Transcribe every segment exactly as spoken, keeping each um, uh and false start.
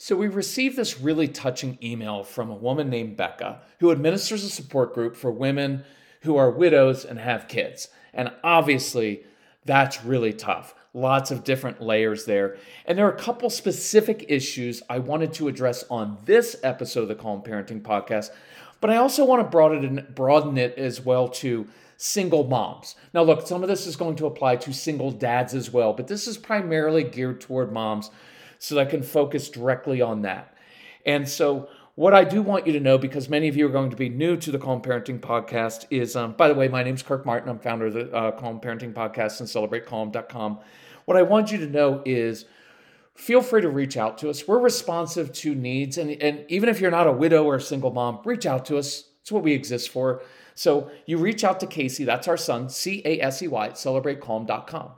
So we received this really touching email from a woman named Becca, who administers a support group for women who are widows and have kids. And obviously, that's really tough. Lots of different layers there. And there are a couple specific issues I wanted to address on this episode of the Calm Parenting Podcast, but I also want to broaden it, broaden it as well to single moms. Now, look, some of this is going to apply to single dads as well, but this is primarily geared toward moms, so that I can focus directly on that. And so what I do want you to know, because many of you are going to be new to the Calm Parenting Podcast, is, um, by the way, my name's Kirk Martin. I'm founder of the uh, Calm Parenting Podcast and Celebrate Calm dot com. What I want you to know is feel free to reach out to us. We're responsive to needs. And, and even if you're not a widow or a single mom, reach out to us. It's what we exist for. So you reach out to Casey. That's our son, C A S E Y, at Celebrate Calm dot com.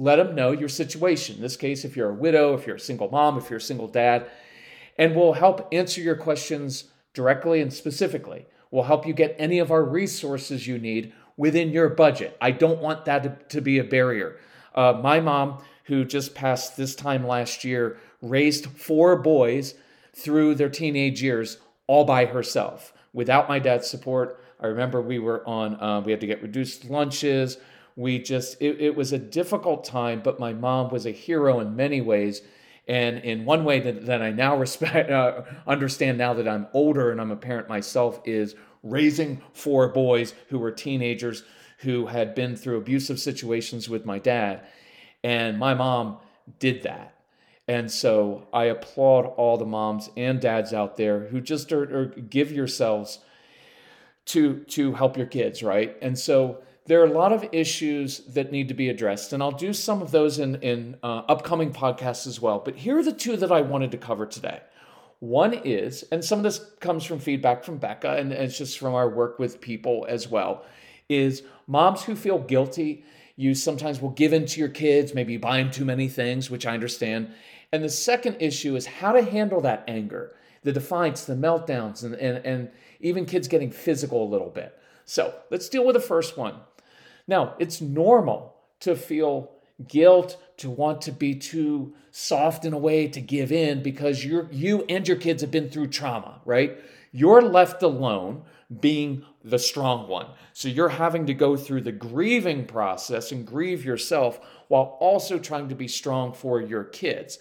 Let them know your situation. In this case, if you're a widow, if you're a single mom, if you're a single dad, and we'll help answer your questions directly and specifically. We'll help you get any of our resources you need within your budget. I don't want that to be a barrier. Uh, my mom, who just passed this time last year, raised four boys through their teenage years all by herself without my dad's support. I remember we were on, um, we had to get reduced lunches. We just, it, it was a difficult time, but my mom was a hero in many ways. And in one way that, that I now respect, uh, understand now that I'm older and I'm a parent myself, is raising four boys who were teenagers who had been through abusive situations with my dad. And my mom did that. And so I applaud all the moms and dads out there who just are, are give yourselves to, to help your kids, right? And so there are a lot of issues that need to be addressed, and I'll do some of those in, in uh, upcoming podcasts as well. But here are the two that I wanted to cover today. One is, and some of this comes from feedback from Becca, and, and it's just from our work with people as well, is moms who feel guilty. You sometimes will give in to your kids, maybe you buy them too many things, which I understand. And the second issue is how to handle that anger, the defiance, the meltdowns, and, and, and even kids getting physical a little bit. So let's deal with the first one. Now, it's normal to feel guilt, to want to be too soft in a way, to give in, because you're, you and your kids have been through trauma, right? You're left alone being the strong one. So you're having to go through the grieving process and grieve yourself while also trying to be strong for your kids.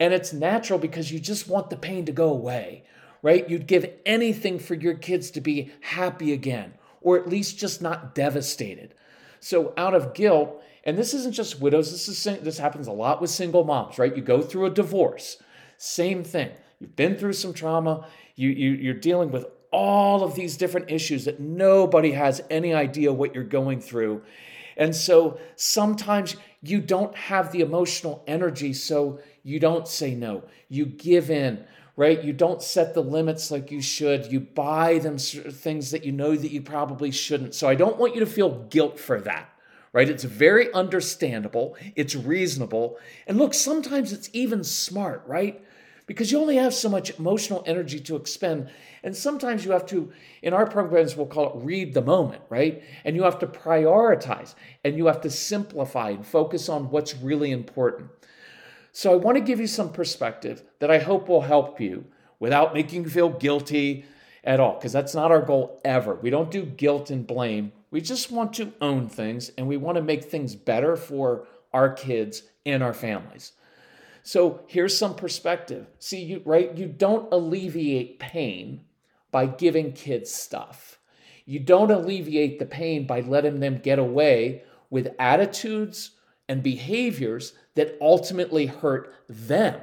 And it's natural because you just want the pain to go away, right? You'd give anything for your kids to be happy again, or at least just not devastated. So out of guilt, and this isn't just widows, this is this happens a lot with single moms, right? You go through a divorce, same thing. You've been through some trauma, you, you, you're dealing with all of these different issues that nobody has any idea what you're going through. And so sometimes you don't have the emotional energy, so you don't say no, you give in, right? You don't set the limits like you should. You buy them things that you know that you probably shouldn't. So I don't want you to feel guilt for that, right? It's very understandable. It's reasonable. And look, sometimes it's even smart, right? Because you only have so much emotional energy to expend. And sometimes you have to, in our programs, we'll call it read the moment, right? And you have to prioritize and you have to simplify and focus on what's really important. So I want to give you some perspective that I hope will help you without making you feel guilty at all, because that's not our goal ever. We don't do guilt and blame. We just want to own things, and we want to make things better for our kids and our families. So here's some perspective. See, you, right? You don't alleviate pain by giving kids stuff. You don't alleviate the pain by letting them get away with attitudes and behaviors that ultimately hurt them,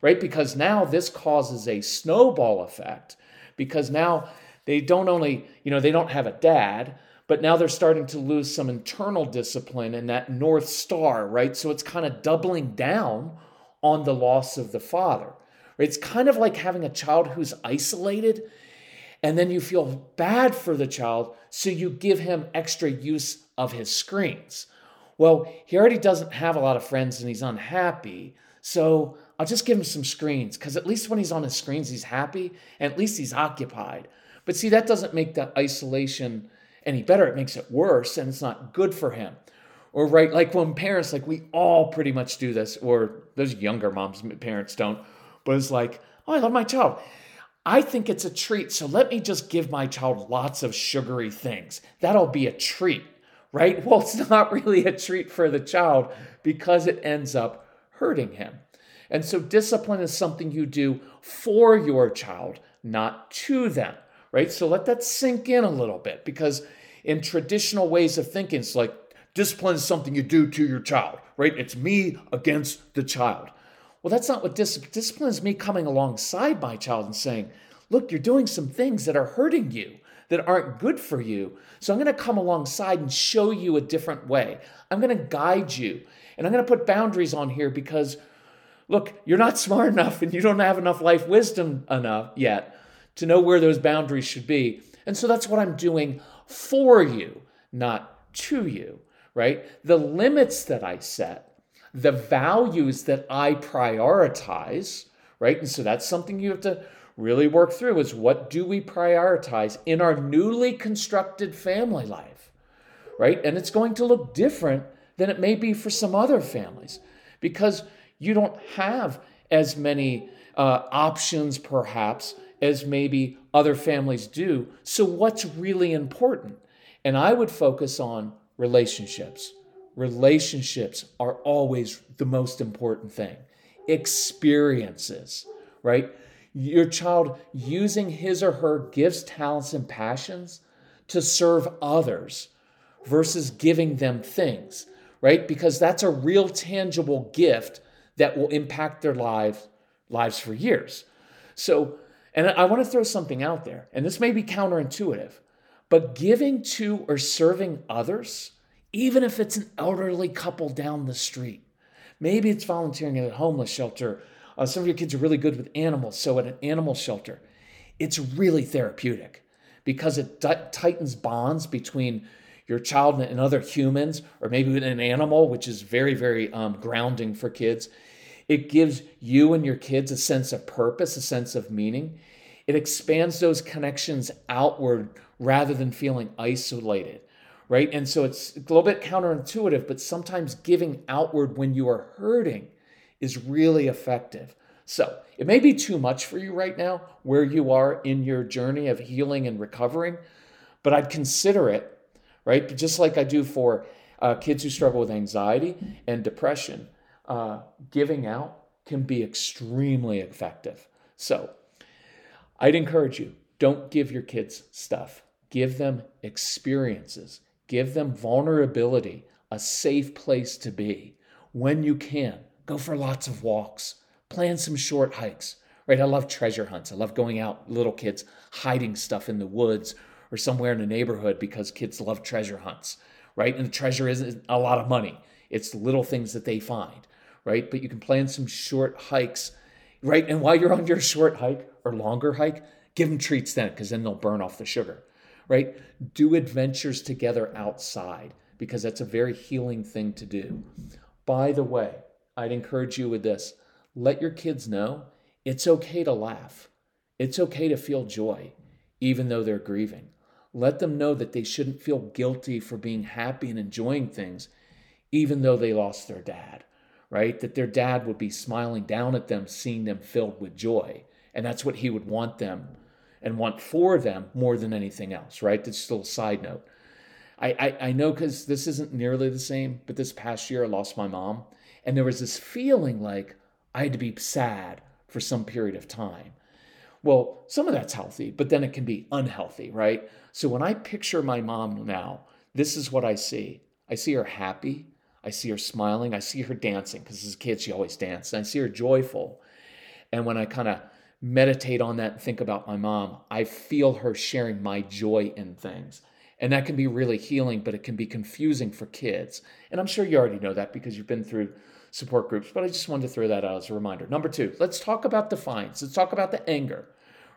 right? Because now this causes a snowball effect, because now they don't only, you know, they don't have a dad, but now they're starting to lose some internal discipline and that North Star, right? So it's kind of doubling down on the loss of the father, Right? It's kind of like having a child who's isolated, and then you feel bad for the child, so you give him extra use of his screens. Well, he already doesn't have a lot of friends and he's unhappy, so I'll just give him some screens, because at least when he's on his screens, he's happy, and at least he's occupied. But see, that doesn't make that isolation any better. It makes it worse, and it's not good for him. Or right, like when parents, like we all pretty much do this, or those younger moms, parents don't, but it's like, oh, I love my child. I think it's a treat, so let me just give my child lots of sugary things. That'll be a treat, right? Well, it's not really a treat for the child, because it ends up hurting him. And so discipline is something you do for your child, not to them, right? So let that sink in a little bit, because in traditional ways of thinking, it's like discipline is something you do to your child, right? It's me against the child. Well, that's not what discipline is. Discipline is me coming alongside my child and saying, look, you're doing some things that are hurting you, that aren't good for you. So I'm going to come alongside and show you a different way. I'm going to guide you. And I'm going to put boundaries on here, because look, you're not smart enough and you don't have enough life wisdom enough yet to know where those boundaries should be. And so that's what I'm doing for you, not to you, right? The limits that I set, the values that I prioritize, right? And so that's something you have to really work through, is what do we prioritize in our newly constructed family life, right? And it's going to look different than it may be for some other families, because you don't have as many uh, options, perhaps, as maybe other families do. So what's really important? And I would focus on relationships. Relationships are always the most important thing. Experiences, right? Your child using his or her gifts, talents, and passions to serve others versus giving them things, right? Because that's a real tangible gift that will impact their lives, lives for years. So, and I want to throw something out there, and this may be counterintuitive, but giving to or serving others, even if it's an elderly couple down the street, maybe it's volunteering at a homeless shelter. Uh, some of your kids are really good with animals, so at an animal shelter, it's really therapeutic, because it d- tightens bonds between your child and other humans, or maybe an animal, which is very, very um, grounding for kids. It gives you and your kids a sense of purpose, a sense of meaning. It expands those connections outward rather than feeling isolated, right? And so it's a little bit counterintuitive, but sometimes giving outward when you are hurting is really effective. So it may be too much for you right now, where you are in your journey of healing and recovering, but I'd consider it, right? But just like I do for uh, kids who struggle with anxiety and depression, uh, giving out can be extremely effective. So I'd encourage you, don't give your kids stuff. Give them experiences. Give them vulnerability, a safe place to be. When you can, go for lots of walks. Plan some short hikes, right? I love treasure hunts. I love going out, little kids, hiding stuff in the woods or somewhere in the neighborhood, because kids love treasure hunts, right? And the treasure isn't a lot of money. It's little things that they find, right? But you can plan some short hikes, right? And while you're on your short hike or longer hike, give them treats then, because then they'll burn off the sugar, right? Do adventures together outside, because that's a very healing thing to do. By the way, I'd encourage you with this. Let your kids know it's okay to laugh. It's okay to feel joy, even though they're grieving. Let them know that they shouldn't feel guilty for being happy and enjoying things, even though they lost their dad, right? That their dad would be smiling down at them, seeing them filled with joy. And that's what he would want them and want for them more than anything else, right? That's just a little side note. I, I, I know, because this isn't nearly the same, but this past year I lost my mom. And there was this feeling like I had to be sad for some period of time. Well, some of that's healthy, but then it can be unhealthy, right? So when I picture my mom now, this is what I see. I see her happy. I see her smiling. I see her dancing, because as a kid, she always danced. And I see her joyful. And when I kind of meditate on that and think about my mom, I feel her sharing my joy in things. And that can be really healing, but it can be confusing for kids. And I'm sure you already know that, because you've been through support groups, but I just wanted to throw that out as a reminder. Number two, let's talk about defiance. Let's talk about the anger,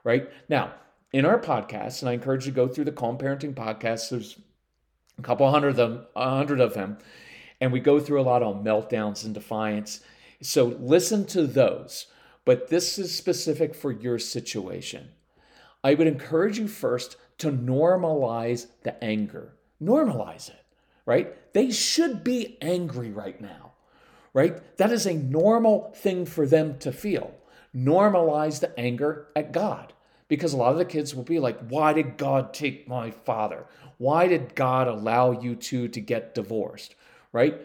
right? Now, in our podcast, and I encourage you to go through the Calm Parenting Podcast, there's a couple hundred of them, a hundred of them, and we go through a lot on meltdowns and defiance. So listen to those, but this is specific for your situation. I would encourage you first to normalize the anger. Normalize it, right? They should be angry right now, right? That is a normal thing for them to feel. Normalize the anger at God, because a lot of the kids will be like, why did God take my father? Why did God allow you two to get divorced, right?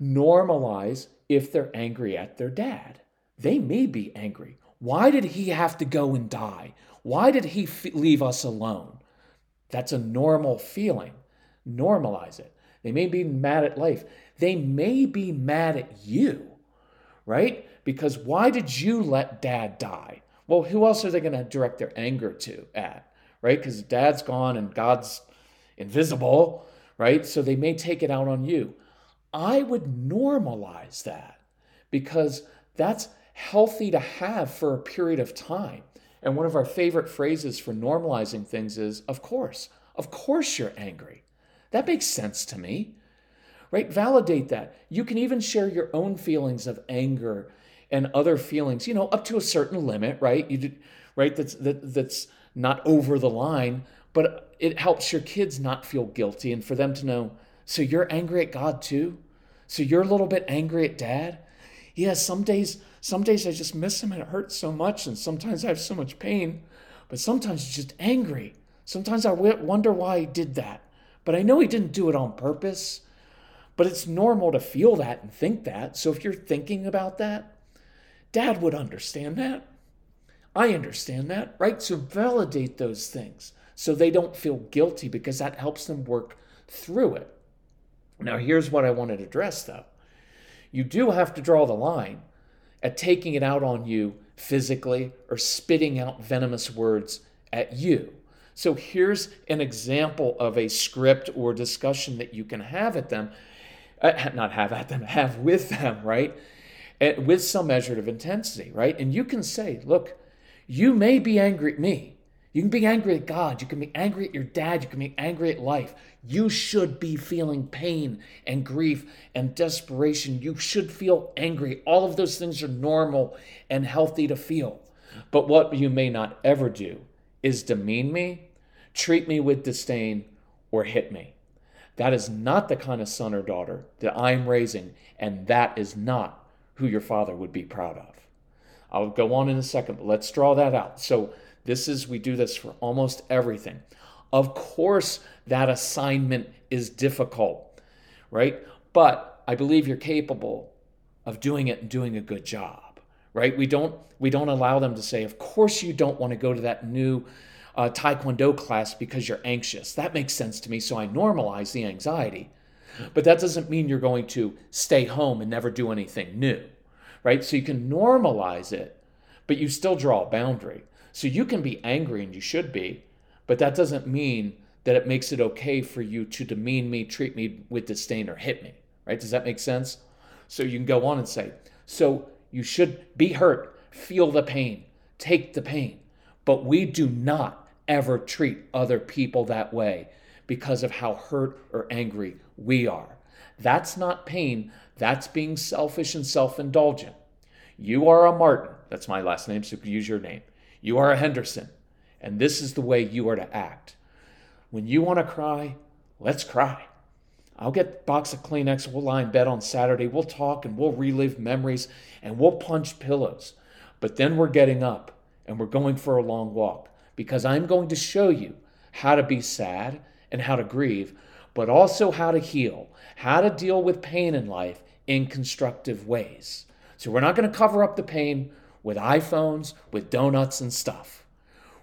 Normalize if they're angry at their dad. They may be angry. Why did he have to go and die? Why did he f- leave us alone? That's a normal feeling. Normalize it. They may be mad at life. They may be mad at you, right? Because why did you let dad die? Well, who else are they going to direct their anger to at, right? Because dad's gone and God's invisible, right? So they may take it out on you. I would normalize that, because that's healthy to have for a period of time. And one of our favorite phrases for normalizing things is, of course, of course you're angry. That makes sense to me, right? Validate that. You can even share your own feelings of anger and other feelings, you know, up to a certain limit, right? You did, right? That's, that, that's not over the line, but it helps your kids not feel guilty and for them to know, so you're angry at God too? So you're a little bit angry at dad? Yeah, some days, some days I just miss him and it hurts so much, and sometimes I have so much pain, but sometimes it's just angry. Sometimes I wonder why he did that, but I know he didn't do it on purpose. But it's normal to feel that and think that. So if you're thinking about that, dad would understand that. I understand that, right? So validate those things so they don't feel guilty, because that helps them work through it. Now, here's what I wanted to address though. You do have to draw the line at taking it out on you physically or spitting out venomous words at you. So here's an example of a script or discussion that you can have at them, uh, not have at them, have with them, right? And with some measure of intensity, right? And you can say, look, you may be angry at me. You can be angry at God. You can be angry at your dad. You can be angry at life. You should be feeling pain and grief and desperation. You should feel angry. All of those things are normal and healthy to feel. But what you may not ever do is demean me, treat me with disdain, or hit me. That is not the kind of son or daughter that I'm raising, and that is not who your father would be proud of. I'll go on in a second, but let's draw that out. So this is, we do this for almost everything. Of course, that assignment is difficult, right? But I believe you're capable of doing it and doing a good job, right? We don't we don't allow them to say, of course you don't want to go to that new uh, Taekwondo class because you're anxious. That makes sense to me, so I normalize the anxiety. But that doesn't mean you're going to stay home and never do anything new, right? So you can normalize it, but you still draw a boundary. So you can be angry, and you should be, but that doesn't mean that it makes it okay for you to demean me, treat me with disdain, or hit me, right? Does that make sense? So you can go on and say, so you should be hurt, feel the pain, take the pain, but we do not ever treat other people that way because of how hurt or angry we are. That's not pain. That's being selfish and self-indulgent. You are a Martin. That's my last name, so you can use your name. You are a Henderson. And this is the way you are to act. When you want to cry, let's cry. I'll get a box of Kleenex. We'll lie in bed on Saturday. We'll talk and we'll relive memories and we'll punch pillows. But then we're getting up and we're going for a long walk, because I'm going to show you how to be sad and how to grieve, but also how to heal, how to deal with pain in life in constructive ways. So we're not going to cover up the pain with iPhones, with donuts and stuff.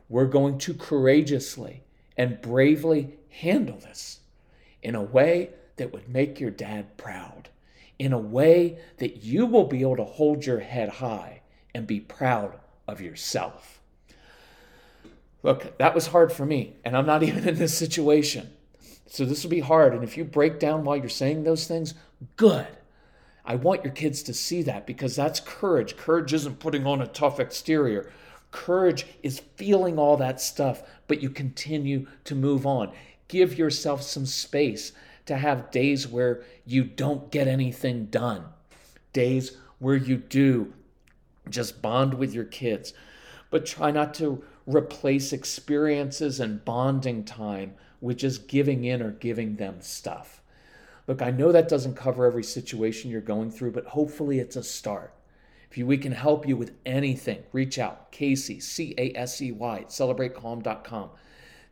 We're going to courageously and bravely handle this in a way that would make your dad proud, in a way that you will be able to hold your head high and be proud of yourself. Look, that was hard for me, and I'm not even in this situation. So this will be hard. And if you break down while you're saying those things, good. I want your kids to see that, because that's courage. Courage isn't putting on a tough exterior. Courage is feeling all that stuff, but you continue to move on. Give yourself some space to have days where you don't get anything done, days where you do just bond with your kids. But try not to replace experiences and bonding time with just giving in or giving them stuff. Look, I know that doesn't cover every situation you're going through, but hopefully it's a start. If you, we can help you with anything, reach out. Casey, C A S E Y, celebrate calm dot com.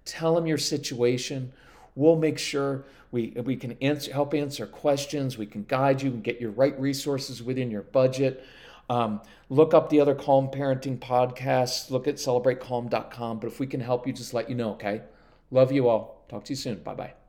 Tell them your situation. We'll make sure we, we can answer, help answer questions. We can guide you and get your right resources within your budget. Um, look up the other Calm Parenting podcasts. Look at celebrate calm dot com. But if we can help you, just let you know, okay? Love you all. Talk to you soon. Bye-bye.